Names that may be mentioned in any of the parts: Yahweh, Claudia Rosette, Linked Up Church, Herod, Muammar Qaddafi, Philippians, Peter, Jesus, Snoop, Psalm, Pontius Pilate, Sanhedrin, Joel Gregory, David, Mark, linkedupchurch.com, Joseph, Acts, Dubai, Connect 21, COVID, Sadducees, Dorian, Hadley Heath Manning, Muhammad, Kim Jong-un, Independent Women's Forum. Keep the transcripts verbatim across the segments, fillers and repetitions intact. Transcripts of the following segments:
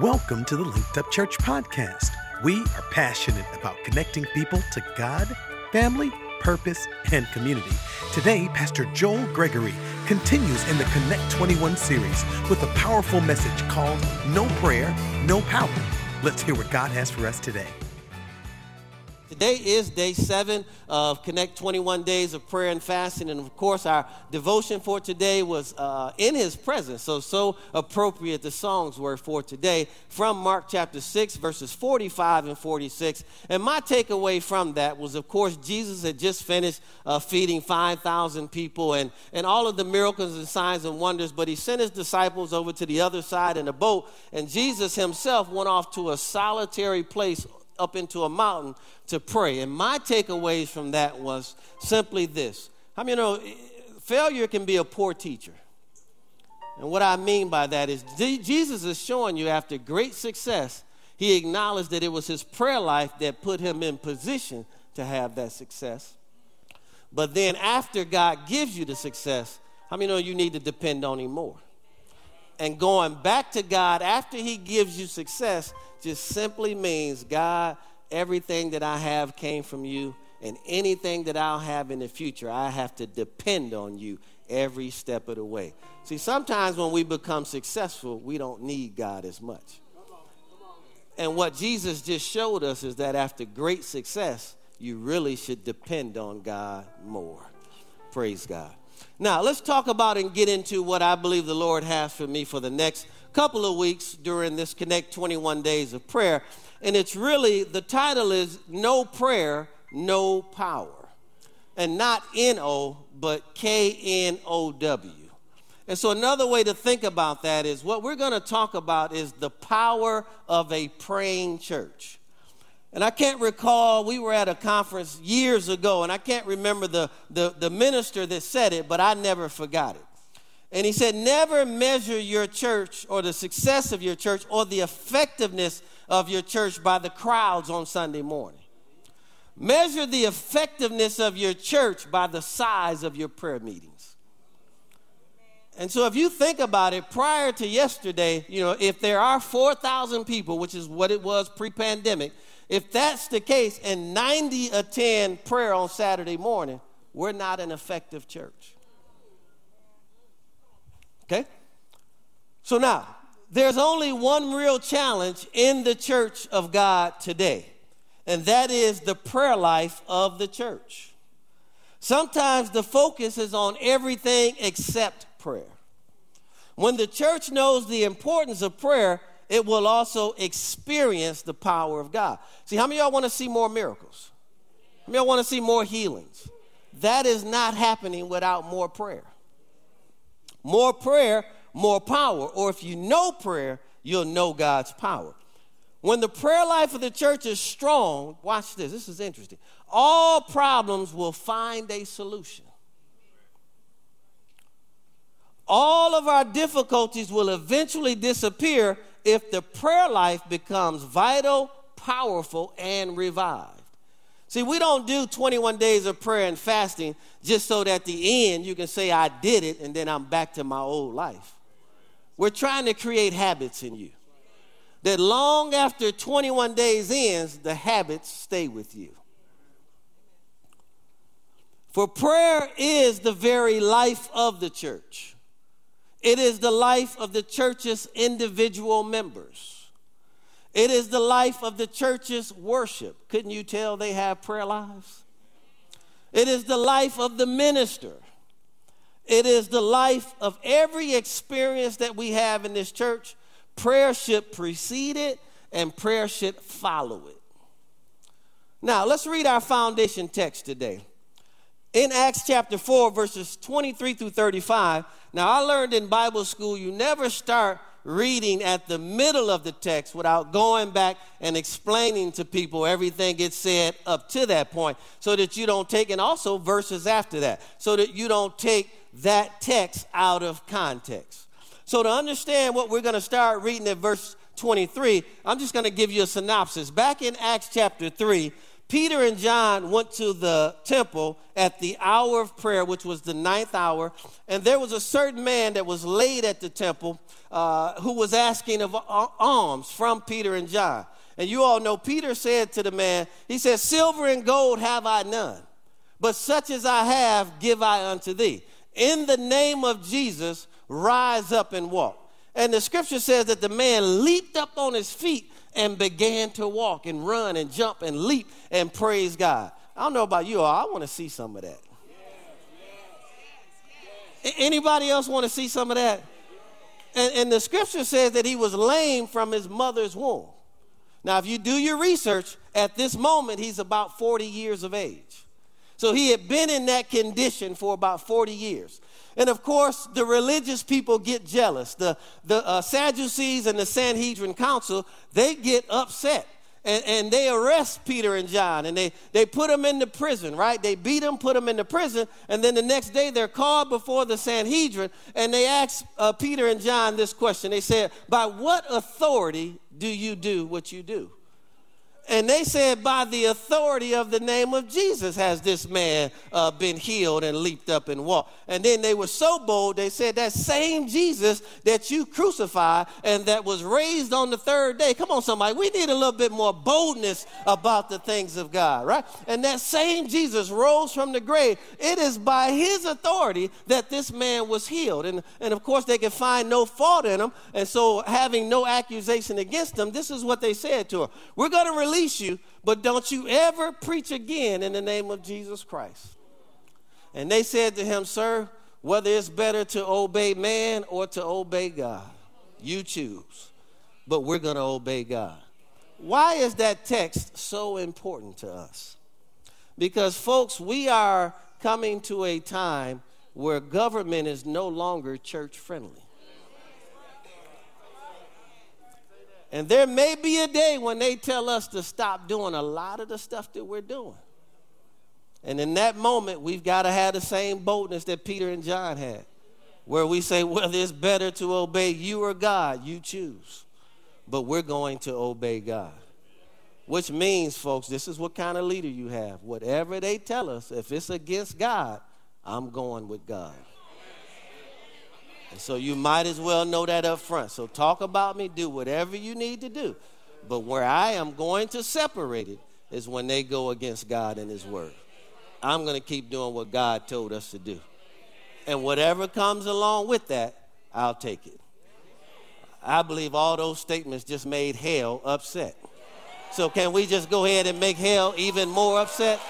Welcome to the Linked Up Church podcast. We are passionate about connecting people to God, family, purpose, and community. Today, Pastor Joel Gregory continues in the Connect twenty-one series with a powerful message called No Prayer, No Power. Let's hear what God has for us today. Today is day seven of Connect twenty-one Days of Prayer and Fasting. And, of course, our devotion for today was uh, in his presence. So, so appropriate the songs were for today from Mark chapter six, verses forty-five and forty-six. And my takeaway from that was, of course, Jesus had just finished uh, feeding five thousand people and, and all of the miracles and signs and wonders. But he sent his disciples over to the other side in a boat. And Jesus himself went off to a solitary place up into a mountain to pray. And my takeaways from that was simply this. How many know failure can be a poor teacher? And what I mean by that is Jesus is showing you after great success, he acknowledged that it was his prayer life that put him in position to have that success. But then after God gives you the success, how many know you need to depend on him more? And going back to God after he gives you success just simply means, God, everything that I have came from you, and anything that I'll have in the future, I have to depend on you every step of the way. See, sometimes when we become successful, we don't need God as much. And what Jesus just showed us is that after great success, you really should depend on God more. Praise God. Now, let's talk about and get into what I believe the Lord has for me for the next couple of weeks during this Connect twenty-one Days of Prayer. And it's really, the title is No Prayer, No Power. And not N O, but K N O W. And so another way to think about that is what we're going to talk about is the power of a praying church. And I can't recall, we were at a conference years ago, and I can't remember the, the, the minister that said it, but I never forgot it. And he said, never measure your church or the success of your church or the effectiveness of your church by the crowds on Sunday morning. Measure the effectiveness of your church by the size of your prayer meetings. And so if you think about it, prior to yesterday, you know, if there are four thousand people, which is what it was pre-pandemic, if that's the case, and ninety attend prayer on Saturday morning, we're not an effective church. Okay? So now, there's only one real challenge in the church of God today, and that is the prayer life of the church. Sometimes the focus is on everything except prayer. When the church knows the importance of prayer, it will also experience the power of God. See, how many of y'all want to see more miracles? How many of y'all want to see more healings? That is not happening without more prayer. More prayer, more power. Or if you know prayer, you'll know God's power. When the prayer life of the church is strong, watch this, this is interesting. All problems will find a solution. All of our difficulties will eventually disappear if the prayer life becomes vital, powerful, and revived. See, we don't do twenty-one days of prayer and fasting just so that at the end you can say, I did it, and then I'm back to my old life. We're trying to create habits in you that long after twenty-one days ends, the habits stay with you. For prayer is the very life of the church. It is the life of the church's individual members. It is the life of the church's worship. Couldn't you tell they have prayer lives? It is the life of the minister. It is the life of every experience that we have in this church. Prayer should precede it, and prayer should follow it. Now, let's read our foundation text today. In Acts chapter four, verses twenty-three through thirty-five, now I learned in Bible school you never start reading at the middle of the text without going back and explaining to people everything it said up to that point so that you don't take, and also verses after that, so that you don't take that text out of context. So to understand what we're going to start reading at verse twenty-three, I'm just going to give you a synopsis. Back in Acts chapter three, Peter and John went to the temple at the hour of prayer, which was the ninth hour, and there was a certain man that was laid at the temple uh, who was asking of alms from Peter and John. And you all know Peter said to the man, he said, "Silver and gold have I none, but such as I have give I unto thee. In the name of Jesus, rise up and walk." And the scripture says that the man leaped up on his feet and began to walk and run and jump and leap and praise God. I don't know about you all. I want to see some of that. Yes, yes, yes. Anybody else want to see some of that? And, and the scripture says that he was lame from his mother's womb. Now, if you do your research, at this moment, he's about forty years of age. So he had been in that condition for about forty years. And, of course, the religious people get jealous. The, the uh, Sadducees and the Sanhedrin Council, they get upset. And, and they arrest Peter and John, and they, they put them into prison, right? They beat them, put them into prison, and then the next day they're called before the Sanhedrin, and they ask uh, Peter and John this question. They said, "By what authority do you do what you do?" And they said, "By the authority of the name of Jesus has this man uh, been healed and leaped up and walked." And then they were so bold, they said, "That same Jesus that you crucified and that was raised on the third day." Come on, somebody. We need a little bit more boldness about the things of God, right? "And that same Jesus rose from the grave. It is by his authority that this man was healed." And, and of course, they could find no fault in him. And so having no accusation against him, this is what they said to him. "We're going to release you, but don't you ever preach again in the name of Jesus Christ." And they said to him, "Sir, whether it's better to obey man or to obey God, you choose, but we're going to obey God." Why is that text so important to us? Because, folks, we are coming to a time where government is no longer church-friendly. And there may be a day when they tell us to stop doing a lot of the stuff that we're doing. And in that moment, we've got to have the same boldness that Peter and John had, where we say, "Well, it's better to obey you or God. You choose, but we're going to obey God." Which means, folks, this is what kind of leader you have. Whatever they tell us, if it's against God, I'm going with God. And so you might as well know that up front. So talk about me, do whatever you need to do. But where I am going to separate it is when they go against God and his word. I'm going to keep doing what God told us to do. And whatever comes along with that, I'll take it. I believe all those statements just made hell upset. So can we just go ahead and make hell even more upset?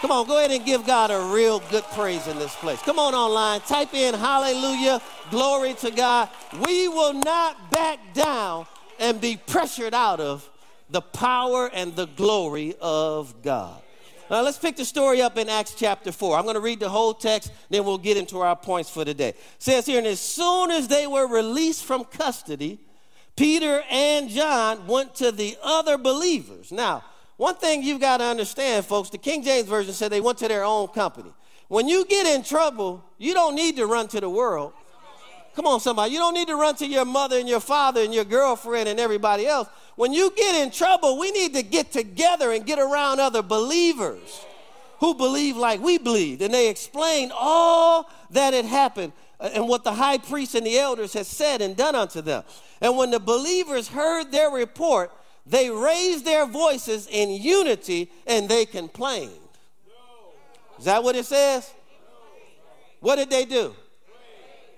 Come on, go ahead and give God a real good praise in this place. Come on online, type in hallelujah, glory to God. We will not back down and be pressured out of the power and the glory of God. Now let's pick the story up in Acts chapter four. I'm going to read the whole text, then we'll get into our points for today. It says here, "And as soon as they were released from custody, Peter and John went to the other believers." Now, one thing you've got to understand, folks, the King James Version said they went to their own company. When you get in trouble, you don't need to run to the world. Come on, somebody. You don't need to run to your mother and your father and your girlfriend and everybody else. When you get in trouble, we need to get together and get around other believers who believe like we believed. And they explained all that had happened and what the high priest and the elders had said and done unto them. And when the believers heard their report, they raised their voices in unity and they complained. Is that what it says? What did they do?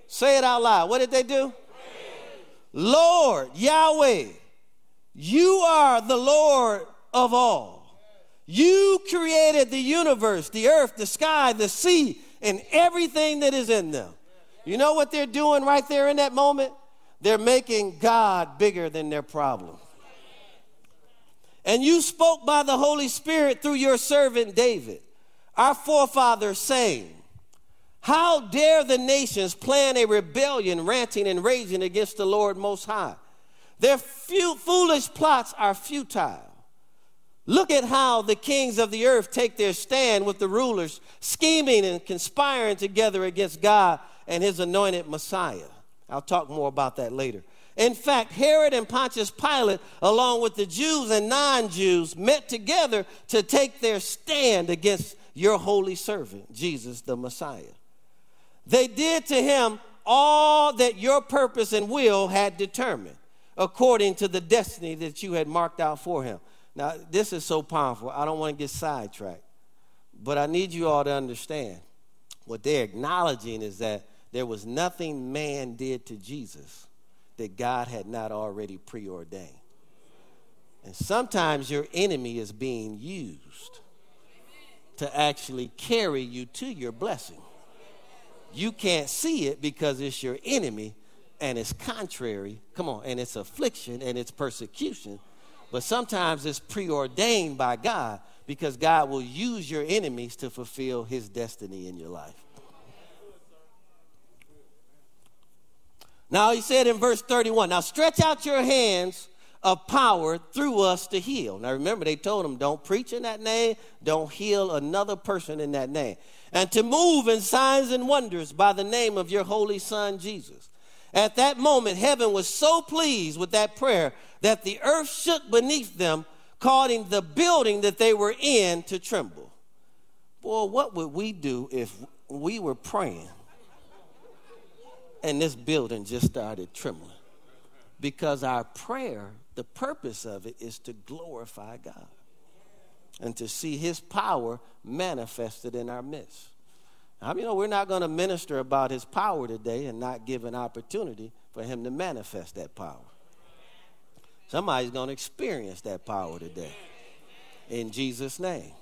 Say it out loud. What did they do? "Lord, Yahweh, you are the Lord of all. You created the universe, the earth, the sky, the sea, and everything that is in them." You know what they're doing right there in that moment? They're making God bigger than their problem. "And you spoke by the Holy Spirit through your servant David, our forefather, saying, how dare the nations plan a rebellion, ranting and raging against the Lord Most High? Their few foolish plots are futile. Look at how the kings of the earth take their stand with the rulers, scheming and conspiring together against God and his anointed Messiah." I'll talk more about that later. In fact, Herod and Pontius Pilate, along with the Jews and non-Jews, met together to take their stand against your holy servant, Jesus the Messiah. They did to him all that your purpose and will had determined, according to the destiny that you had marked out for him. Now, this is so powerful. I don't want to get sidetracked, but I need you all to understand what they're acknowledging is that there was nothing man did to Jesus that God had not already preordained. And sometimes your enemy is being used to actually carry you to your blessing. You can't see it because it's your enemy and it's contrary, come on, and it's affliction and it's persecution. But sometimes it's preordained by God because God will use your enemies to fulfill his destiny in your life. Now he said in verse thirty-one, now stretch out your hands of power through us to heal. Now remember, they told him, don't preach in that name, don't heal another person in that name. And to move in signs and wonders by the name of your holy son, Jesus. At that moment, heaven was so pleased with that prayer that the earth shook beneath them, causing the building that they were in to tremble. Boy, what would we do if we were praying and this building just started trembling? Because our prayer, the purpose of it is to glorify God and to see his power manifested in our midst. Now, you know, we're not going to minister about his power today and not give an opportunity for him to manifest that power. Somebody's going to experience that power today in Jesus' name.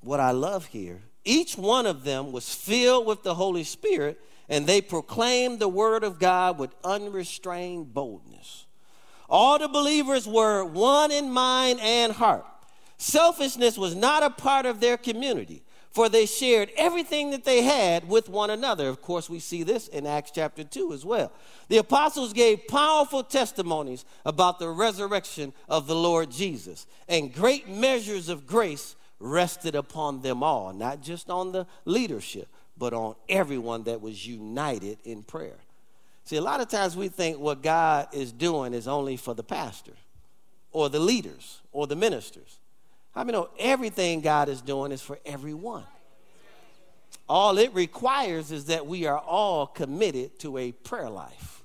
What I love here, each one of them was filled with the Holy Spirit, and they proclaimed the word of God with unrestrained boldness. All the believers were one in mind and heart. Selfishness was not a part of their community, for they shared everything that they had with one another. Of course, we see this in Acts chapter two as well. The apostles gave powerful testimonies about the resurrection of the Lord Jesus, and great measures of grace rested upon them all, not just on the leadership, but on everyone that was united in prayer. See, a lot of times we think what God is doing is only for the pastor or the leaders or the ministers. I mean, no, everything God is doing is for everyone. All it requires is that we are all committed to a prayer life.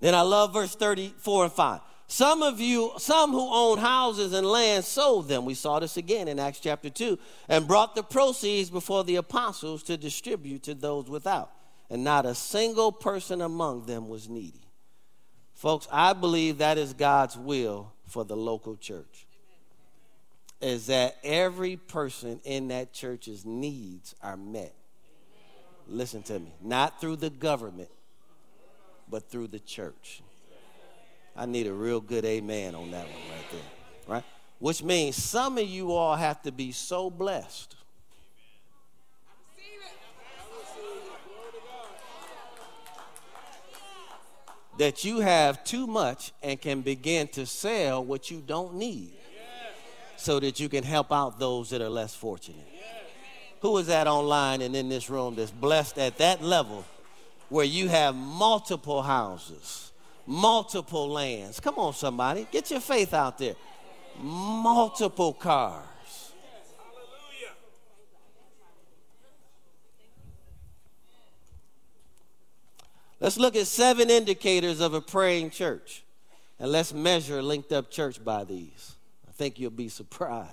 Then I love verse thirty-four and five. Some of you, some who owned houses and land sold them. We saw this again in Acts chapter two. And brought the proceeds before the apostles to distribute to those without. And not a single person among them was needy. Folks, I believe that is God's will for the local church. Is that every person in that church's needs are met. Listen to me. Not through the government, but through the church. I need a real good amen on that one right there, right? Which means some of you all have to be so blessed that you have too much and can begin to sell what you don't need so that you can help out those that are less fortunate. Who is that online and in this room that's blessed at that level where you have multiple houses? Multiple lands. Come on, somebody. Get your faith out there. Multiple cars. Hallelujah. Let's look at seven indicators of a praying church. And let's measure Linked Up Church by these. I think you'll be surprised.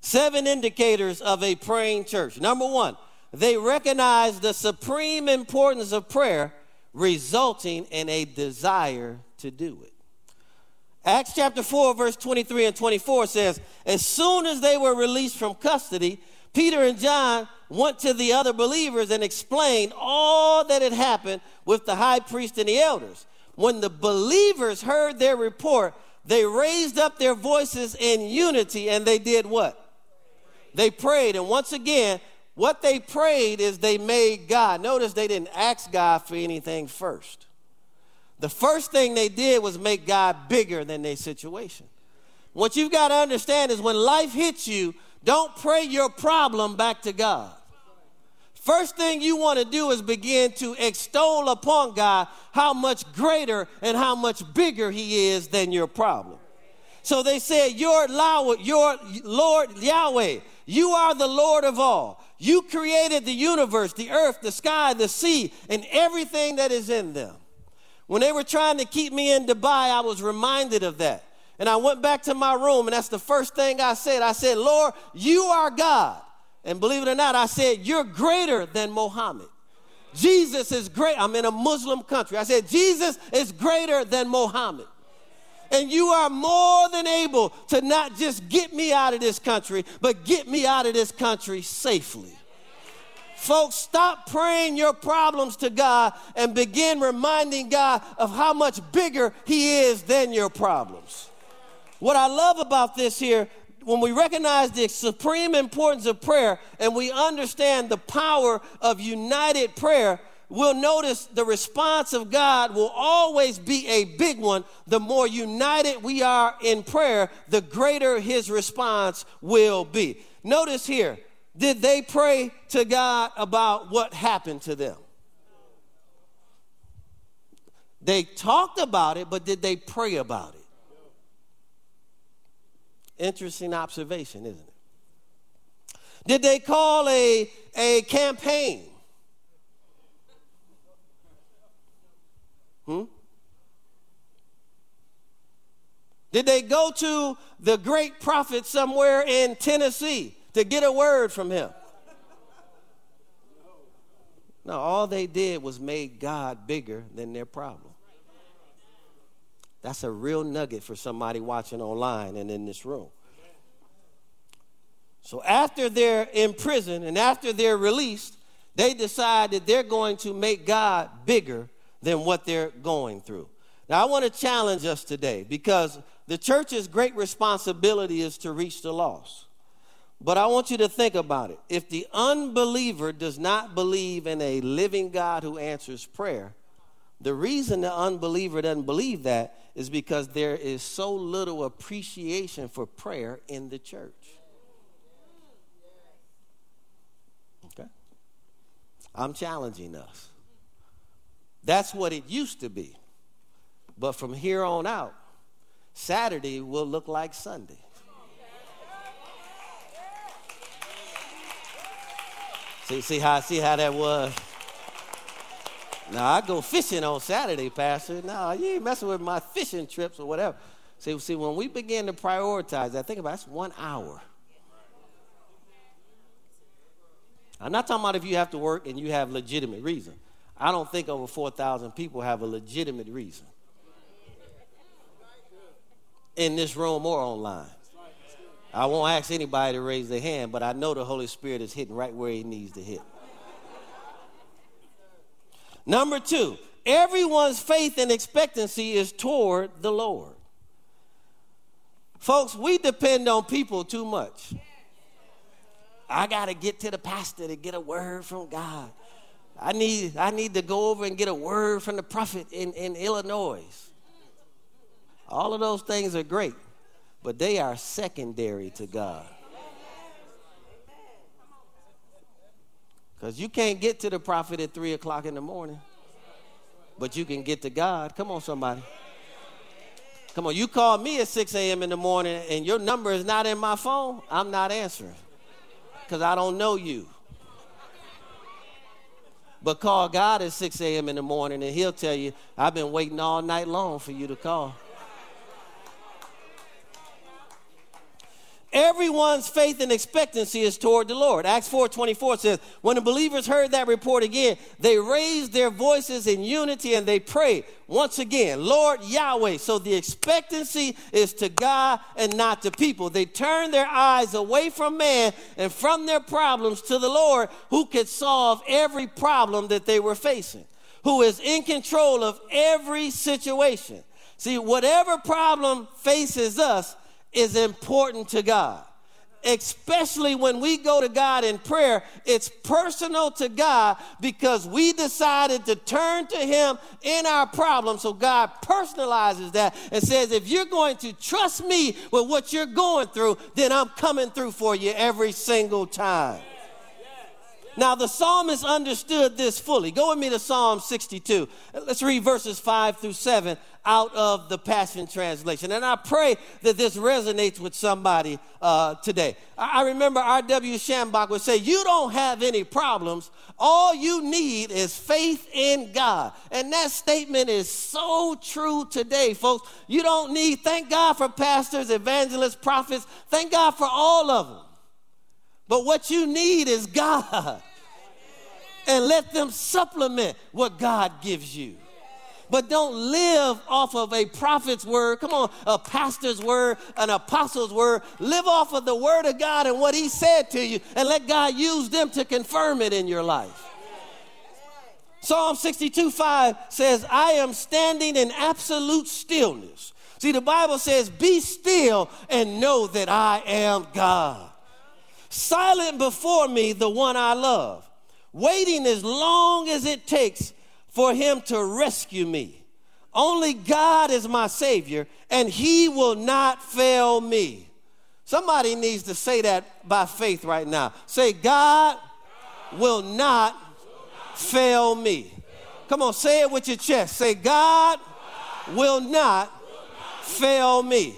Seven indicators of a praying church. Number one, they recognize the supreme importance of prayer, resulting in a desire to do it. Acts chapter four, verse twenty-three and twenty-four says, as soon as they were released from custody, Peter and John went to the other believers and explained all that had happened with the high priest and the elders. When the believers heard their report, they raised up their voices in unity, and they did what? They prayed, and once again, what they prayed is they made God. Notice they didn't ask God for anything first. The first thing they did was make God bigger than their situation. What you've got to understand is when life hits you, don't pray your problem back to God. First thing you want to do is begin to extol upon God how much greater and how much bigger he is than your problem. So they said, your Lord Yahweh, you are the Lord of all. You created the universe, the earth, the sky, the sea, and everything that is in them. When they were trying to keep me in Dubai, I was reminded of that. And I went back to my room, and that's the first thing I said. I said, Lord, you are God. And believe it or not, I said, you're greater than Muhammad. Jesus is great. I'm in a Muslim country. I said, Jesus is greater than Muhammad. And you are more than able to not just get me out of this country, but get me out of this country safely. Folks, stop praying your problems to God and begin reminding God of how much bigger he is than your problems. What I love about this here, when we recognize the supreme importance of prayer and we understand the power of united prayer, we'll notice the response of God will always be a big one. The more united we are in prayer, the greater his response will be. Notice here, did they pray to God about what happened to them? They talked about it, but did they pray about it? Interesting observation, isn't it? Did they call a, a campaign? Hmm? Did they go to the great prophet somewhere in Tennessee to get a word from him? No, all they did was make God bigger than their problem. That's a real nugget for somebody watching online and in this room. So after they're in prison and after they're released, they decide that they're going to make God bigger than what they're going through. Now, I want to challenge us today because the church's great responsibility is to reach the lost. But I want you to think about it. If the unbeliever does not believe in a living God who answers prayer, the reason the unbeliever doesn't believe that is because there is so little appreciation for prayer in the church. Okay? I'm challenging us. That's what it used to be. But from here on out, Saturday will look like Sunday. See, see how see how that was? Now, I go fishing on Saturday, Pastor. No, you ain't messing with my fishing trips or whatever. See, see, when we begin to prioritize that, think about it, that's one hour. I'm not talking about if you have to work and you have legitimate reason. I don't think over four thousand people have a legitimate reason in this room or online. I won't ask anybody to raise their hand, but I know the Holy Spirit is hitting right where he needs to hit. Number two, everyone's faith and expectancy is toward the Lord. Folks, we depend on people too much. I got to get to the pastor to get a word from God. I need I need to go over and get a word from the prophet in, in Illinois. All of those things are great, but they are secondary to God. Because you can't get to the prophet at three o'clock in the morning, but you can get to God. Come on, somebody. Come on, you call me at six a.m. in the morning and your number is not in my phone, I'm not answering because I don't know you. But call God at six a.m. in the morning and he'll tell you, I've been waiting all night long for you to call. Everyone's faith and expectancy is toward the Lord. Acts four twenty-four says, when the believers heard that report again, they raised their voices in unity and they prayed once again, Lord Yahweh. So the expectancy is to God and not to people. They turned their eyes away from man and from their problems to the Lord, who could solve every problem that they were facing, who is in control of every situation. See, whatever problem faces us is important to God. Especially when we go to God in prayer, it's personal to God because we decided to turn to him in our problem. So God personalizes that and says, if you're going to trust me with what you're going through, then I'm coming through for you every single time. Yes, yes, Now, the psalmist understood this fully. Go with me to Psalm sixty-two. Let's read verses five through seven out of the Passion Translation. And I pray that this resonates with somebody uh, today. I remember R W Schambach would say, you don't have any problems. All you need is faith in God. And that statement is so true today, folks. You don't need, thank God for pastors, evangelists, prophets. Thank God for all of them. But what you need is God. And let them supplement what God gives you. But don't live off of a prophet's word, come on, a pastor's word, an apostle's word. Live off of the word of God and what he said to you, and let God use them to confirm it in your life. Psalm sixty-two five says, I am standing in absolute stillness. See, the Bible says, be still and know that I am God. Silent before me, the one I love, waiting as long as it takes for him to rescue me. Only God is my Savior, and he will not fail me. Somebody needs to say that by faith right now. Say, God, God will not, will not fail, me. fail me. Come on, say it with your chest. Say, God, God will not, will not fail me.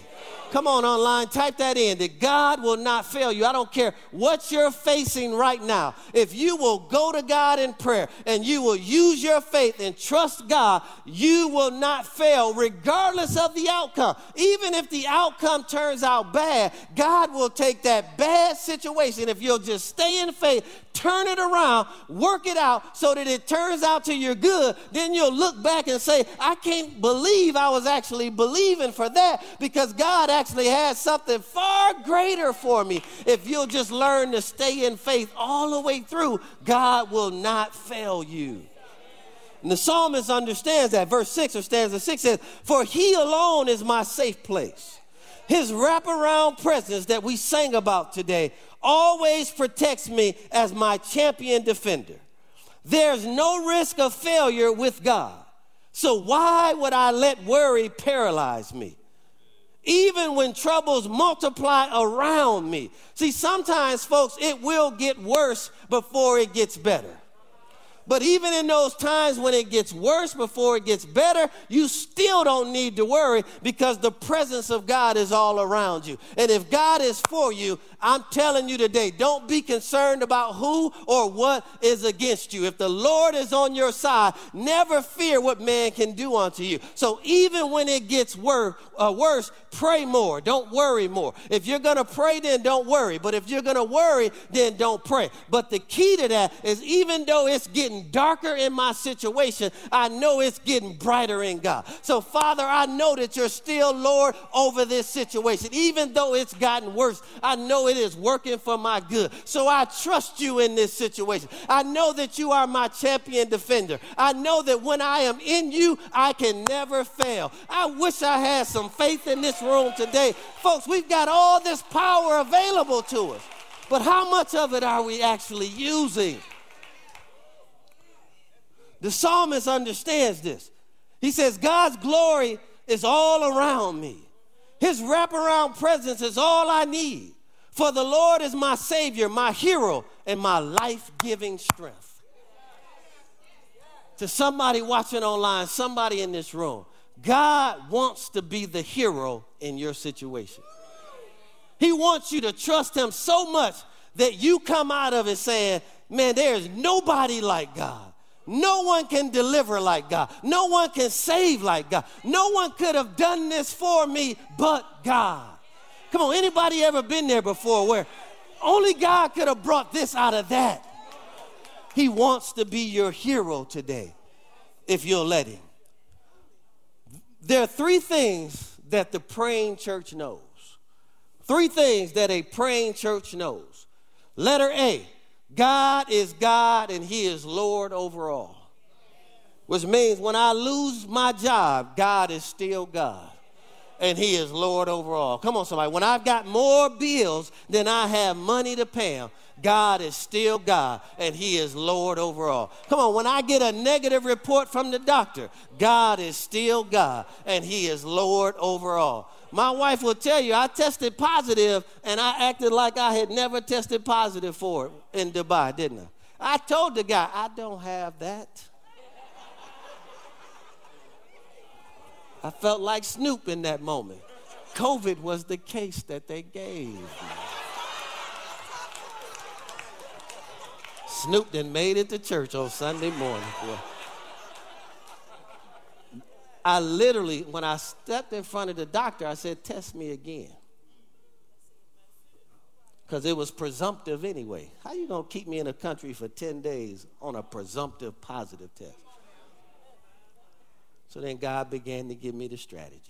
Come on, online, type that in, that God will not fail you. I don't care what you're facing right now. If you will go to God in prayer and you will use your faith and trust God, you will not fail regardless of the outcome. Even if the outcome turns out bad, God will take that bad situation. If you'll just stay in faith, turn it around, work it out so that it turns out to your good, then you'll look back and say, I can't believe I was actually believing for that, because God actually has something far greater for me. If you'll just learn to stay in faith all the way through, God will not fail you. And the psalmist understands that. Verse six, or stanza six, says, for he alone is my safe place. His wraparound presence that we sang about today always protects me as my champion defender. There's no risk of failure with God. So why would I let worry paralyze me? Even when troubles multiply around me. See, sometimes, folks, it will get worse before it gets better. But even in those times when it gets worse before it gets better, you still don't need to worry, because the presence of God is all around you. And if God is for you, I'm telling you today, don't be concerned about who or what is against you. If the Lord is on your side, never fear what man can do unto you. So even when it gets wor- uh, worse, pray more. Don't worry more. If you're going to pray, then don't worry. But if you're going to worry, then don't pray. But the key to that is, even though it's getting darker in my situation, I know it's getting brighter in God. So, Father, I know that you're still Lord over this situation. Even though it's gotten worse, I know it is working for my good. So I trust you in this situation. I know that you are my champion defender. I know that when I am in you, I can never fail. I wish I had some faith in this room today. Folks, we've got all this power available to us, but how much of it are we actually using? The psalmist understands this. He says, God's glory is all around me. His wraparound presence is all I need. For the Lord is my Savior, my hero, and my life-giving strength. To somebody watching online, somebody in this room, God wants to be the hero in your situation. He wants you to trust him so much that you come out of it saying, man, there's nobody like God. No one can deliver like God. No one can save like God. No one could have done this for me but God. Come on, anybody ever been there before where only God could have brought this out of that? He wants to be your hero today if you'll let him. There are three things that the praying church knows. Three things that a praying church knows. Letter A. God is God and he is Lord over all. Which means when I lose my job, God is still God and he is Lord over all. Come on, somebody. When I've got more bills than I have money to pay them, God is still God and he is Lord over all. Come on, when I get a negative report from the doctor, God is still God and he is Lord over all. My wife will tell you, I tested positive, and I acted like I had never tested positive for it in Dubai, didn't I? I told the guy, I don't have that. I felt like Snoop in that moment. COVID was the case that they gave me. Snoop then made it to church on Sunday morning. Boy. I literally, when I stepped in front of the doctor, I said, test me again. Because it was presumptive anyway. How you going to keep me in the country for ten days on a presumptive positive test? So then God began to give me the strategy.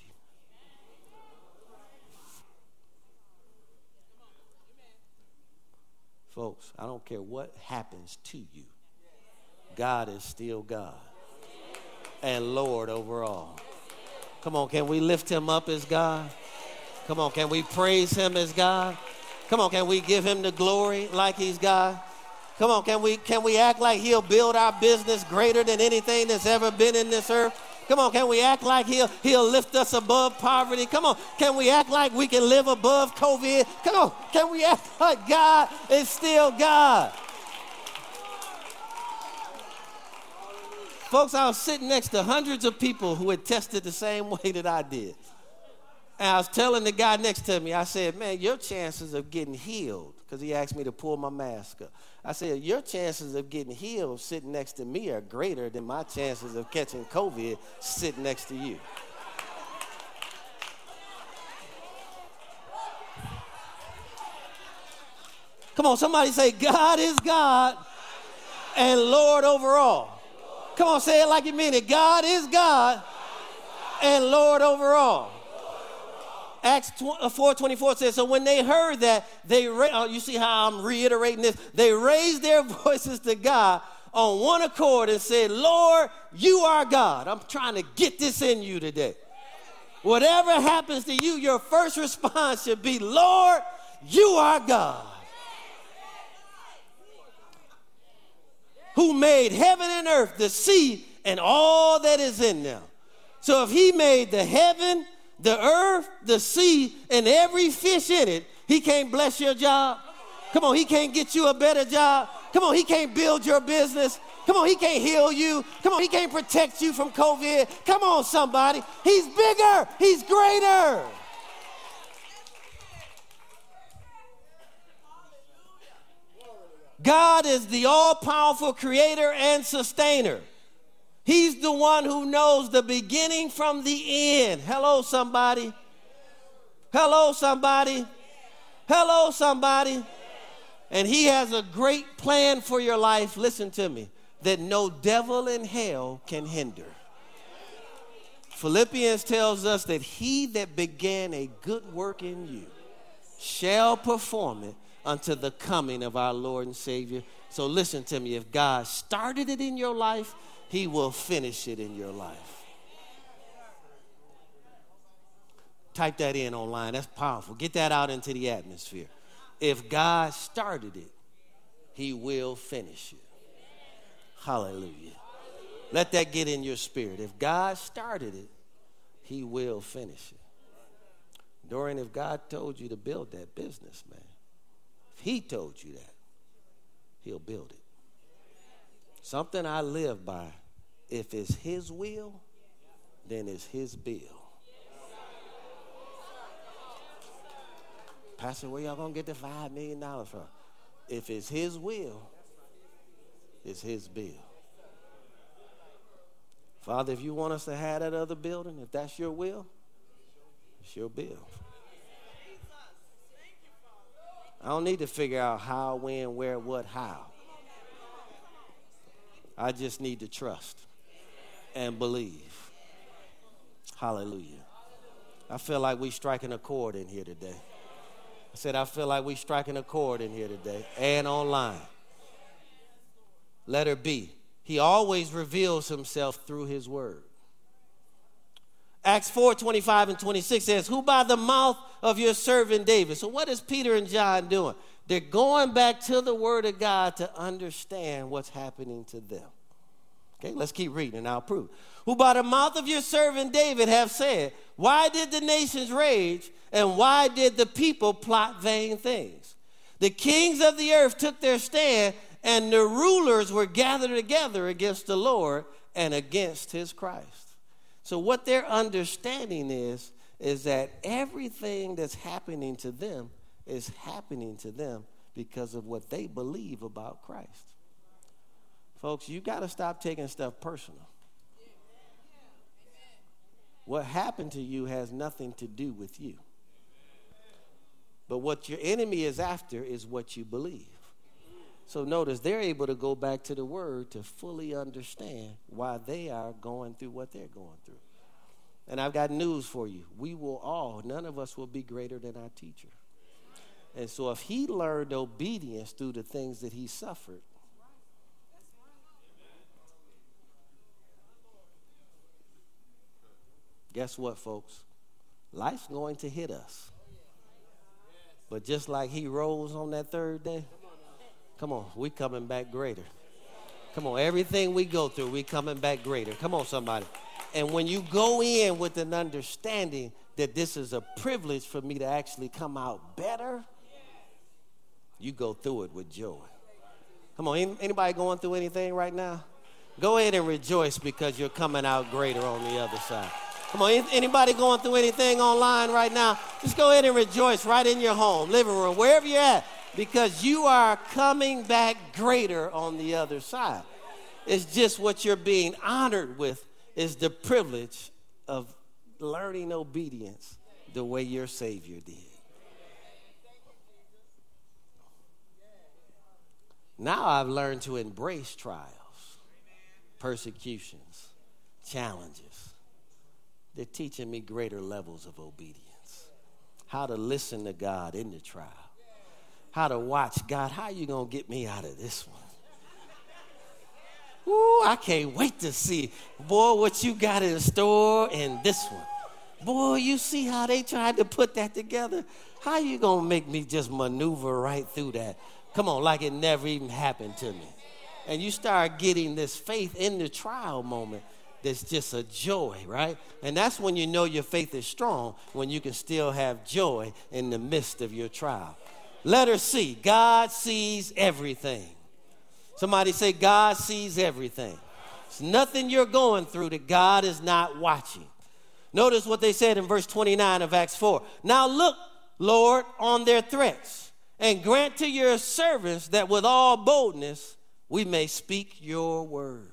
Folks, I don't care what happens to you. God is still God and Lord over all. Come on, can we lift him up as God? Come on, can we praise him as God? Come on, can we give him the glory like he's God? Come on, can we can we act like he'll build our business greater than anything that's ever been in this earth? Come on, can we act like he'll he'll lift us above poverty? Come on, can we act like we can live above COVID? Come on, can we act like God is still God? Folks, I was sitting next to hundreds of people who had tested the same way that I did. And I was telling the guy next to me, I said, man, your chances of getting healed, because he asked me to pull my mask up. I said, your chances of getting healed sitting next to me are greater than my chances of catching COVID sitting next to you. Come on, somebody say, God is God and Lord over all. Come on, say it like you mean it. God is God and Lord over all. Acts four twenty-four says, so when they heard that, they ra- oh, you see how I'm reiterating this? They raised their voices to God on one accord and said, Lord, you are God. I'm trying to get this in you today. Whatever happens to you, your first response should be, Lord, you are God. Who made heaven and earth, the sea, and all that is in them. So if he made the heaven, the earth, the sea, and every fish in it, he can't bless your job. Come on, he can't get you a better job. Come on, he can't build your business. Come on, he can't heal you. Come on, he can't protect you from COVID. Come on, somebody. He's bigger. He's greater. God is the all-powerful creator and sustainer. He's the one who knows the beginning from the end. Hello, somebody. Hello, somebody. Hello, somebody. And he has a great plan for your life, listen to me, that no devil in hell can hinder. Philippians tells us that he that began a good work in you shall perform it unto the coming of our Lord and Savior. So listen to me, if God started it in your life, he will finish it in your life. Type that in online. That's powerful. Get that out into the atmosphere. If God started it, he will finish it. Hallelujah. Let that get in your spirit. If God started it, he will finish it. Dorian, if God told you to build that business, man, if he told you that, he'll build it. Something I live by, if it's his will, then it's his bill. Pastor, where y'all going to get the five million dollars from? If it's his will, it's his bill. Father, if you want us to have that other building, if that's your will, it's your bill. I don't need to figure out how, when, where, what, how. I just need to trust and believe. Hallelujah. I feel like we striking a chord in here today. I said I feel like we striking a chord in here today and online. Letter B, he always reveals himself through his word. Acts four twenty-five and twenty-six says, who by the mouth of your servant David. So what is Peter and John doing? They're going back to the word of God to understand what's happening to them. Okay, let's keep reading and I'll prove it. Who by the mouth of your servant David have said, why did the nations rage and why did the people plot vain things? The kings of the earth took their stand and the rulers were gathered together against the Lord and against his Christ. So what their understanding is, is that everything that's happening to them is happening to them because of what they believe about Christ. Folks, you got to stop taking stuff personal. What happened to you has nothing to do with you. But what your enemy is after is what you believe. So notice they're able to go back to the word to fully understand why they are going through what they're going through. And I've got news for you. We will all, none of us will be greater than our teacher. And so if he learned obedience through the things that he suffered, guess what, folks? Life's going to hit us. But just like he rose on that third day, come on, we coming back greater. Come on, everything we go through, we coming back greater. Come on, somebody. And when you go in with an understanding that this is a privilege for me to actually come out better, you go through it with joy. Come on, anybody going through anything right now? Go ahead and rejoice because you're coming out greater on the other side. Come on, anybody going through anything online right now? Just go ahead and rejoice right in your home, living room, wherever you're at, because you are coming back greater on the other side. It's just what you're being honored with is the privilege of learning obedience the way your Savior did. Now I've learned to embrace trials, persecutions, challenges. They're teaching me greater levels of obedience. How to listen to God in the trial. How to watch God. How you going to get me out of this one? Ooh, I can't wait to see, boy, what you got in store in this one. Boy, you see how they tried to put that together? How you going to make me just maneuver right through that? Come on, like it never even happened to me. And you start getting this faith in the trial moment. It's just a joy, right? And that's when you know your faith is strong, when you can still have joy in the midst of your trial. Let her see. God sees everything. Somebody say, God sees everything. It's nothing you're going through that God is not watching. Notice what they said in verse twenty-nine of Acts four. Now look, Lord, on their threats, and grant to your servants that with all boldness we may speak your word.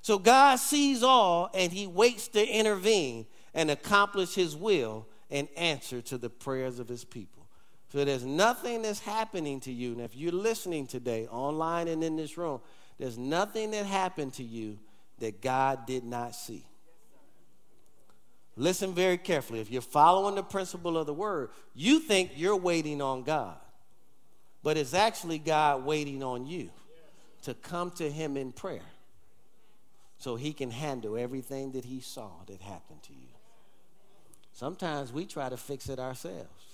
So God sees all, and he waits to intervene and accomplish his will in answer to the prayers of his people. So there's nothing that's happening to you. And if you're listening today, online and in this room, there's nothing that happened to you that God did not see. Listen very carefully. If you're following the principle of the word, you think you're waiting on God. But it's actually God waiting on you to come to him in prayer, so he can handle everything that he saw that happened to you. Sometimes we try to fix it ourselves.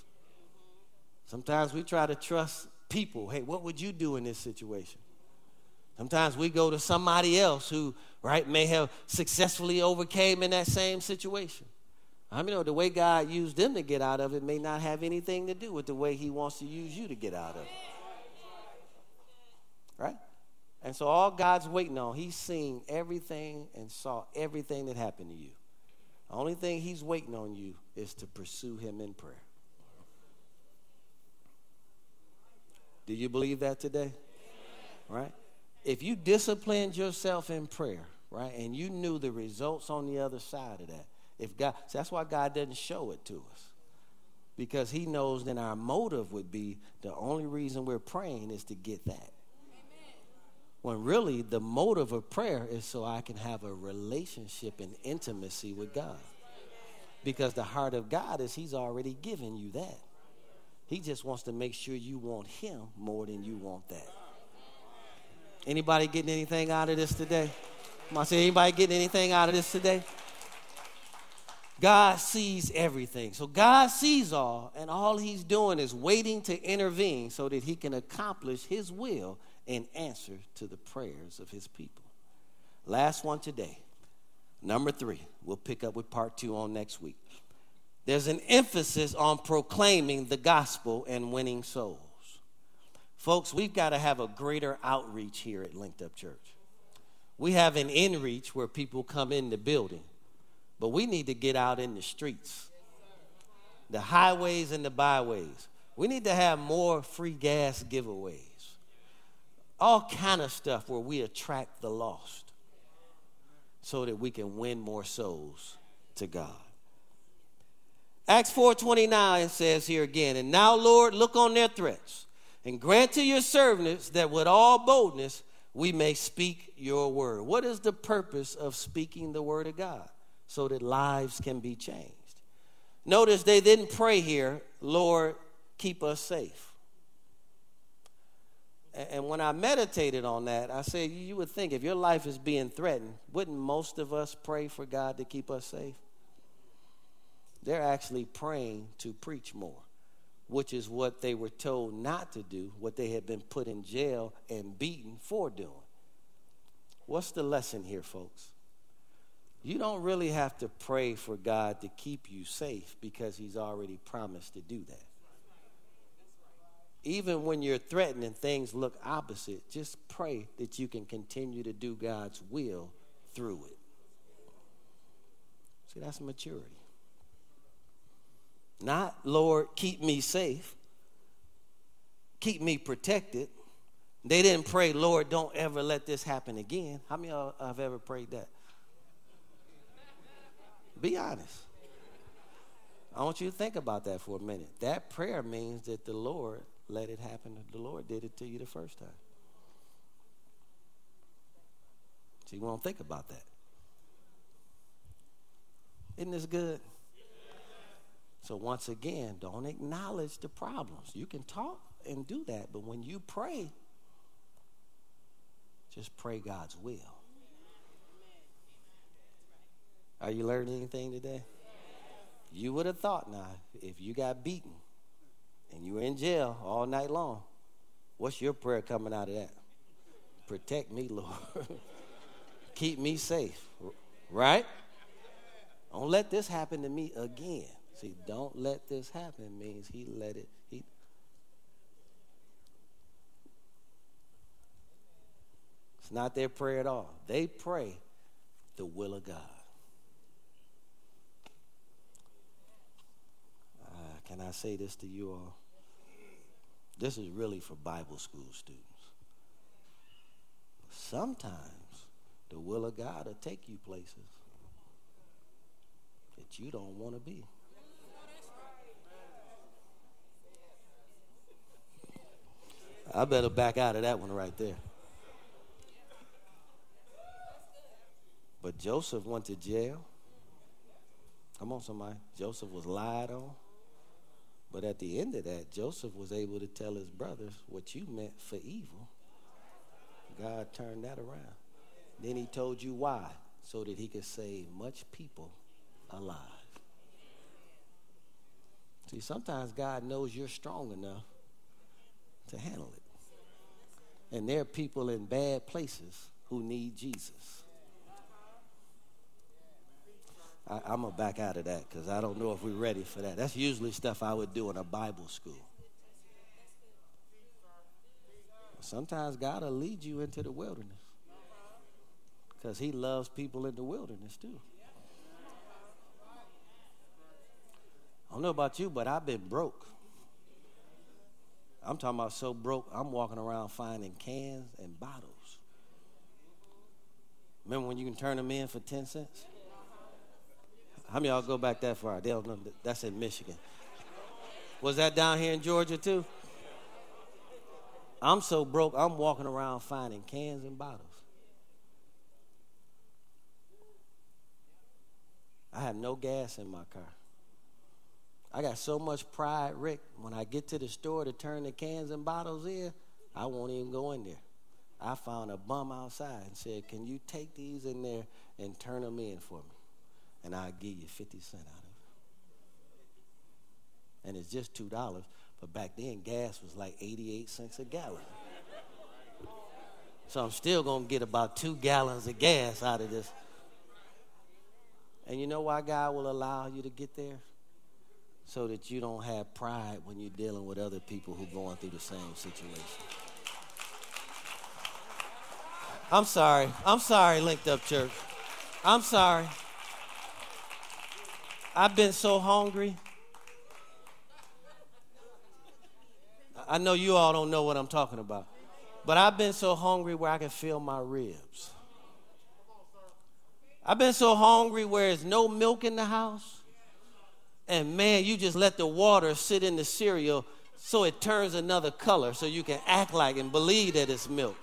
Sometimes we try to trust people. Hey, what would you do in this situation? Sometimes we go to somebody else who, right, may have successfully overcame in that same situation. I mean, you know, the way God used them to get out of it may not have anything to do with the way he wants to use you to get out of it. Right? And so all God's waiting on, he's seen everything and saw everything that happened to you. The only thing he's waiting on you is to pursue him in prayer. Do you believe that today? Yeah. Right? If you disciplined yourself in prayer, right, and you knew the results on the other side of that, if God, so that's why God doesn't show it to us. Because he knows then our motive would be the only reason we're praying is to get that. When really the motive of prayer is so I can have a relationship and intimacy with God. Because the heart of God is he's already given you that. He just wants to make sure you want him more than you want that. Anybody getting anything out of this today? Am I saying anybody getting anything out of this today? God sees everything. So God sees all, and all he's doing is waiting to intervene so that he can accomplish his will in answer to the prayers of his people. Last one today, number three. We'll pick up with part two on next week. There's an emphasis on proclaiming the gospel and winning souls. Folks, we've got to have a greater outreach here at Linked Up Church. We have an in-reach where people come in the building, but we need to get out in the streets, the highways and the byways. We need to have more free gas giveaways, all kind of stuff where we attract the lost so that we can win more souls to God. Acts four twenty-nine says here again, "And now, Lord, look on their threats and grant to your servants that with all boldness we may speak your word." What is the purpose of speaking the word of God? So that lives can be changed. Notice they didn't pray here, "Lord, keep us safe." And when I meditated on that, I said, you would think if your life is being threatened, wouldn't most of us pray for God to keep us safe? They're actually praying to preach more, which is what they were told not to do, what they had been put in jail and beaten for doing. What's the lesson here, folks? You don't really have to pray for God to keep you safe because he's already promised to do that. Even when you're threatened and things look opposite, just pray that you can continue to do God's will through it. See, that's maturity. Not, "Lord, keep me safe. Keep me protected." They didn't pray, "Lord, don't ever let this happen again." How many of y'all have ever prayed that? Be honest. I want you to think about that for a minute. That prayer means that the Lord let it happen. The Lord did it to you the first time. So you won't think about that. Isn't this good? So once again, don't acknowledge the problems. You can talk and do that, but when you pray, just pray God's will. Are you learning anything today? You would have thought now, if you got beaten and you were in jail all night long, what's your prayer coming out of that? "Protect me, Lord." "Keep me safe." Right? "Don't let this happen to me again." See, "don't let this happen" means he let it. He... It's not their prayer at all. They pray the will of God. Can I say this to you all? This is really for Bible school students. Sometimes the will of God will take you places that you don't want to be. I better back out of that one right there. But Joseph went to jail. Come on, somebody. Joseph was lied on. But at the end of that, Joseph was able to tell his brothers, "What you meant for evil, God turned that around." Then he told you why, so that he could save much people alive. See, sometimes God knows you're strong enough to handle it. And there are people in bad places who need Jesus. I, I'm going to back out of that because I don't know if we're ready for that. That's usually stuff I would do in a Bible school. Sometimes God will lead you into the wilderness because he loves people in the wilderness too. I don't know about you, but I've been broke. I'm talking about so broke, I'm walking around finding cans and bottles. Remember when you can turn them in for ten cents? How many of y'all go back that far? They don't know, that's in Michigan. Was that down here in Georgia too? I'm so broke, I'm walking around finding cans and bottles. I have no gas in my car. I got so much pride, Rick, when I get to the store to turn the cans and bottles in, I won't even go in there. I found a bum outside and said, "Can you take these in there and turn them in for me? And I'll give you fifty cents out of it." And it's just two dollars. But back then, gas was like eighty-eight cents a gallon. So I'm still going to get about two gallons of gas out of this. And you know why God will allow you to get there? so that you don't have pride when you're dealing with other people who are going through the same situation. I'm sorry. I'm sorry, Linked Up Church. I'm sorry. I've been so hungry. I know you all don't know what I'm talking about. But I've been so hungry where I can feel my ribs. I've been so hungry where there's no milk in the house. And man, you just let the water sit in the cereal so it turns another color so you can act like and believe that it's milk.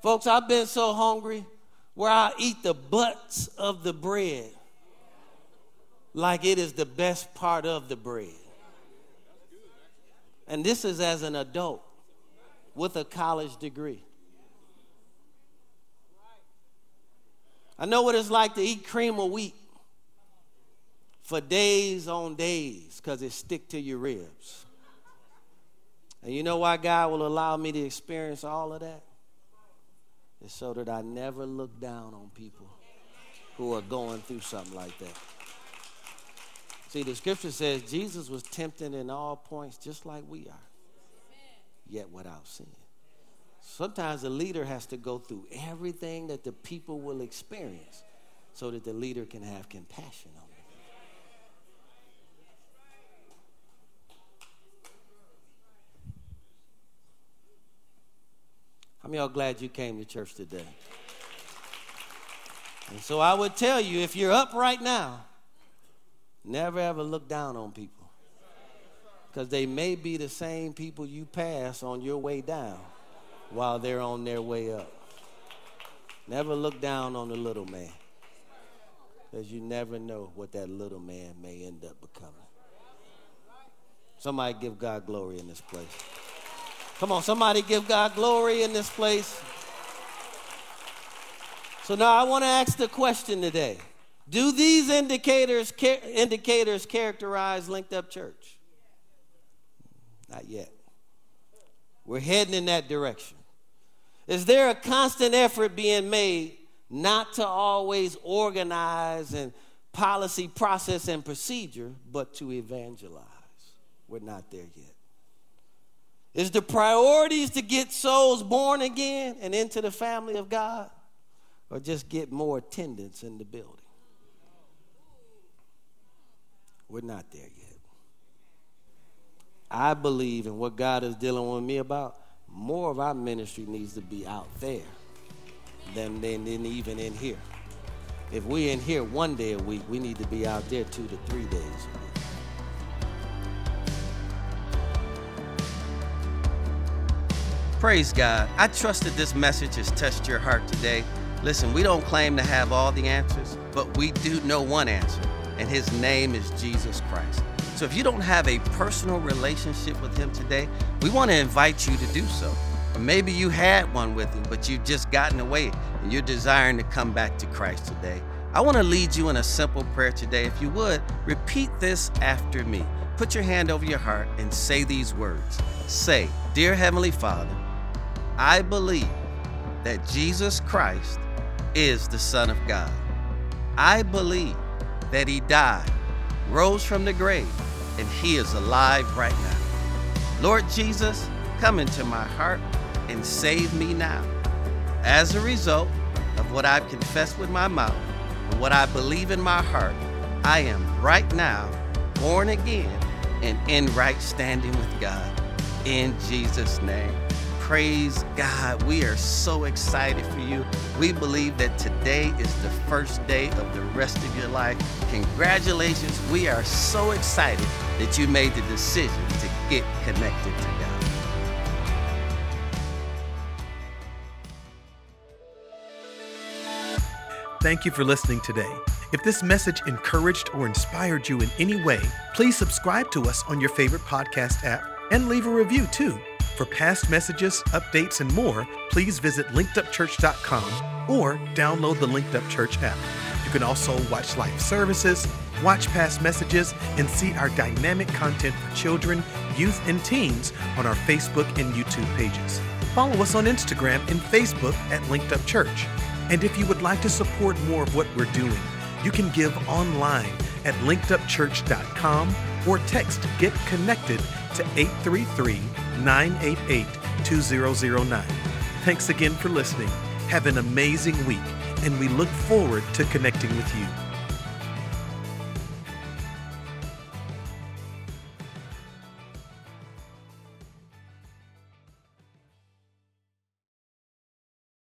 Folks, I've been so hungry where I eat the butts of the bread like it is the best part of the bread. And this is as an adult with a college degree. I know what it's like to eat cream of wheat for days on days because it stick to your ribs. And you know why God will allow me to experience all of that? It's so that I never look down on people who are going through something like that. See, the scripture says Jesus was tempted in all points just like we are, yet without sin. Sometimes the leader has to go through everything that the people will experience so that the leader can have compassion on them. How many of y'all glad you came to church today? And so I would tell you, if you're up right now, never ever look down on people, because they may be the same people you pass on your way down while they're on their way up. Never look down on the little man, because you never know what that little man may end up becoming. Somebody give God glory in this place. Come on, somebody give God glory in this place. So now I want to ask the question today. Do these indicators car- indicators characterize Linked Up Church? Not yet. We're heading in that direction. Is there a constant effort being made not to always organize and policy, process, and procedure, but to evangelize? We're not there yet. Is the priorities to get souls born again and into the family of God, or just get more attendance in the building? We're not there yet. I believe in what God is dealing with me about. More of our ministry needs to be out there than, than, than even in here. If we're in here one day a week, we need to be out there two to three days a week. Praise God. I trust that this message has touched your heart today. Listen, we don't claim to have all the answers, but we do know one answer, and his name is Jesus Christ. So if you don't have a personal relationship with him today, we want to invite you to do so. Or maybe you had one with him, but you've just gotten away and you're desiring to come back to Christ today. I want to lead you in a simple prayer today. If you would, repeat this after me. Put your hand over your heart and say these words. Say, "Dear Heavenly Father, I believe that Jesus Christ is the Son of God. I believe that he died, rose from the grave, and he is alive right now. Lord Jesus, come into my heart and save me now. As a result of what I've confessed with my mouth and what I believe in my heart, I am right now born again and in right standing with God. In Jesus' name." Praise God. We are so excited for you. We believe that today is the first day of the rest of your life. Congratulations. We are so excited that you made the decision to get connected to God. Thank you for listening today. If this message encouraged or inspired you in any way, please subscribe to us on your favorite podcast app and leave a review too. For past messages, updates, and more, please visit linked up church dot com or download the Linked Up Church app. You can also watch live services, watch past messages, and see our dynamic content for children, youth, and teens on our Facebook and YouTube pages. Follow us on Instagram and Facebook at Linked Up Church. And if you would like to support more of what we're doing, you can give online at linked up church dot com or text Get Connected to eight three three, nine eight eight, two zero zero nine. Thanks again for listening. Have an amazing week, and we look forward to connecting with you.